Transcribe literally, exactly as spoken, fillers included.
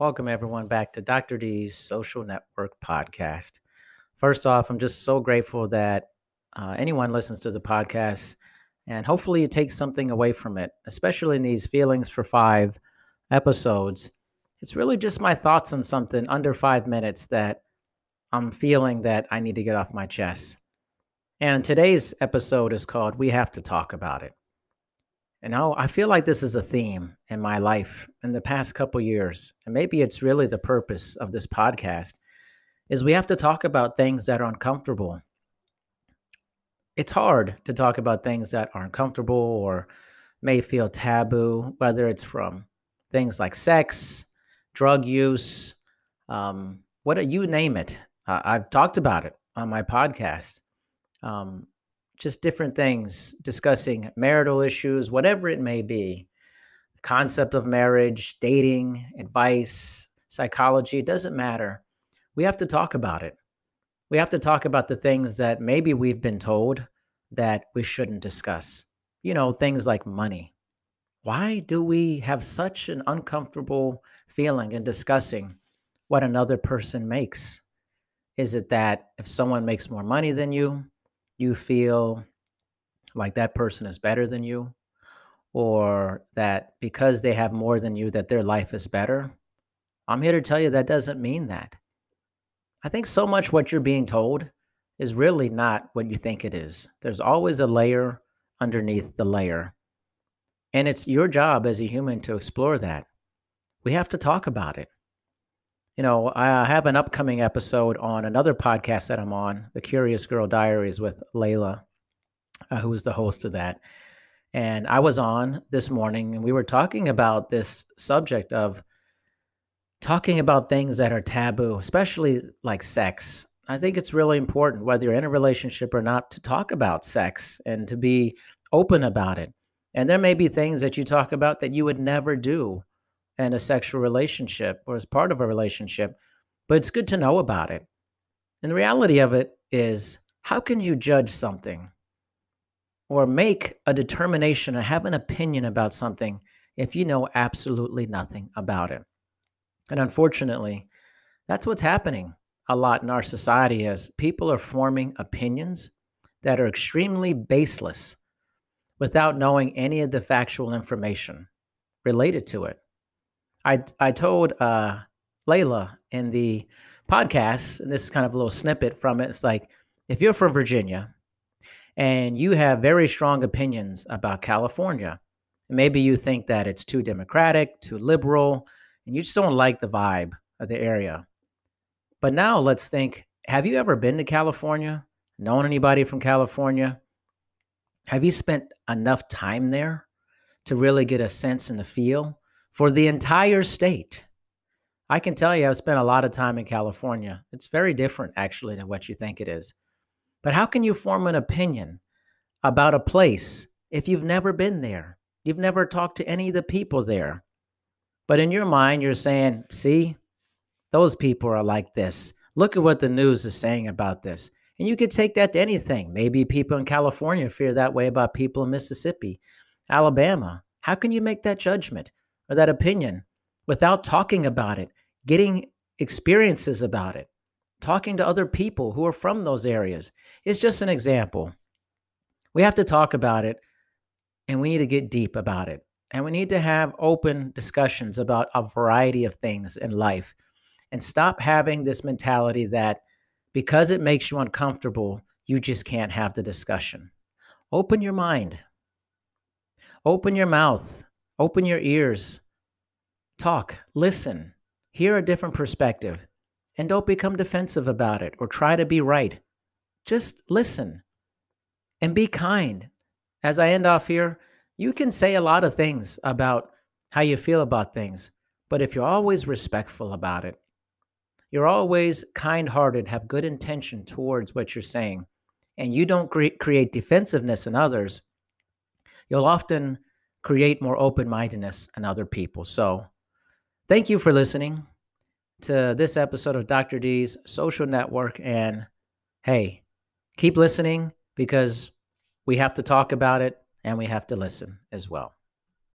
Welcome everyone back to Doctor D's Social Network Podcast. First off, I'm just so grateful that uh, anyone listens to the podcast, and hopefully you take something away from it, especially in these Feelings for Five episodes. It's really just my thoughts on something under five minutes that I'm feeling that I need to get off my chest. And today's episode is called We Have to Talk About It. And I feel like this is a theme in my life in the past couple years, and maybe it's really the purpose of this podcast, is we have to talk about things that are uncomfortable. It's hard to talk about things that are uncomfortable or may feel taboo, whether it's from things like sex, drug use, um, what you name it. Uh, I've talked about it on my podcast. Um, Just different things, discussing marital issues, whatever it may be, the concept of marriage, dating, advice, psychology, it doesn't matter. We have to talk about it. We have to talk about the things that maybe we've been told that we shouldn't discuss. You know, things like money. Why do we have such an uncomfortable feeling in discussing what another person makes? Is it that if someone makes more money than you, you feel like that person is better than you, or that because they have more than you, that their life is better? I'm here to tell you that doesn't mean that. I think so much what you're being told is really not what you think it is. There's always a layer underneath the layer. And it's your job as a human to explore that. We have to talk about it. You know, I have an upcoming episode on another podcast that I'm on, The Curious Girl Diaries with Layla, uh, who is the host of that. And I was on this morning and we were talking about this subject of talking about things that are taboo, especially like sex. I think it's really important, whether you're in a relationship or not, to talk about sex and to be open about it. And there may be things that you talk about that you would never do and a sexual relationship or as part of a relationship, but it's good to know about it. And the reality of it is, how can you judge something or make a determination or have an opinion about something if you know absolutely nothing about it? And unfortunately, that's what's happening a lot in our society, as people are forming opinions that are extremely baseless without knowing any of the factual information related to it. I I told uh, Layla in the podcast, and this is kind of a little snippet from it. It's like, if you're from Virginia and you have very strong opinions about California, and maybe you think that it's too democratic, too liberal, and you just don't like the vibe of the area. But now let's think, have you ever been to California? Known anybody from California? Have you spent enough time there to really get a sense and a feel for the entire state? I can tell you I've spent a lot of time in California. It's very different, actually, than what you think it is. But how can you form an opinion about a place if you've never been there? You've never talked to any of the people there. But in your mind, you're saying, see, those people are like this. Look at what the news is saying about this. And you could take that to anything. Maybe people in California feel that way about people in Mississippi, Alabama. How can you make that judgment or that opinion without talking about it, getting experiences about it, talking to other people who are from those areas? It's just an example. We have to talk about it, and we need to get deep about it. And we need to have open discussions about a variety of things in life, and stop having this mentality that because it makes you uncomfortable, you just can't have the discussion. Open your mind. Open your mouth. Open your ears, talk, listen, hear a different perspective, and don't become defensive about it or try to be right. Just listen and be kind. As I end off here, you can say a lot of things about how you feel about things, but if you're always respectful about it, You're always kind-hearted, have good intention towards what you're saying, and you don't cre- create defensiveness in others, you'll often create more open-mindedness in other people. So thank you for listening to this episode of Doctor D's Social Network. And hey, keep listening because we have to talk about it and we have to listen as well.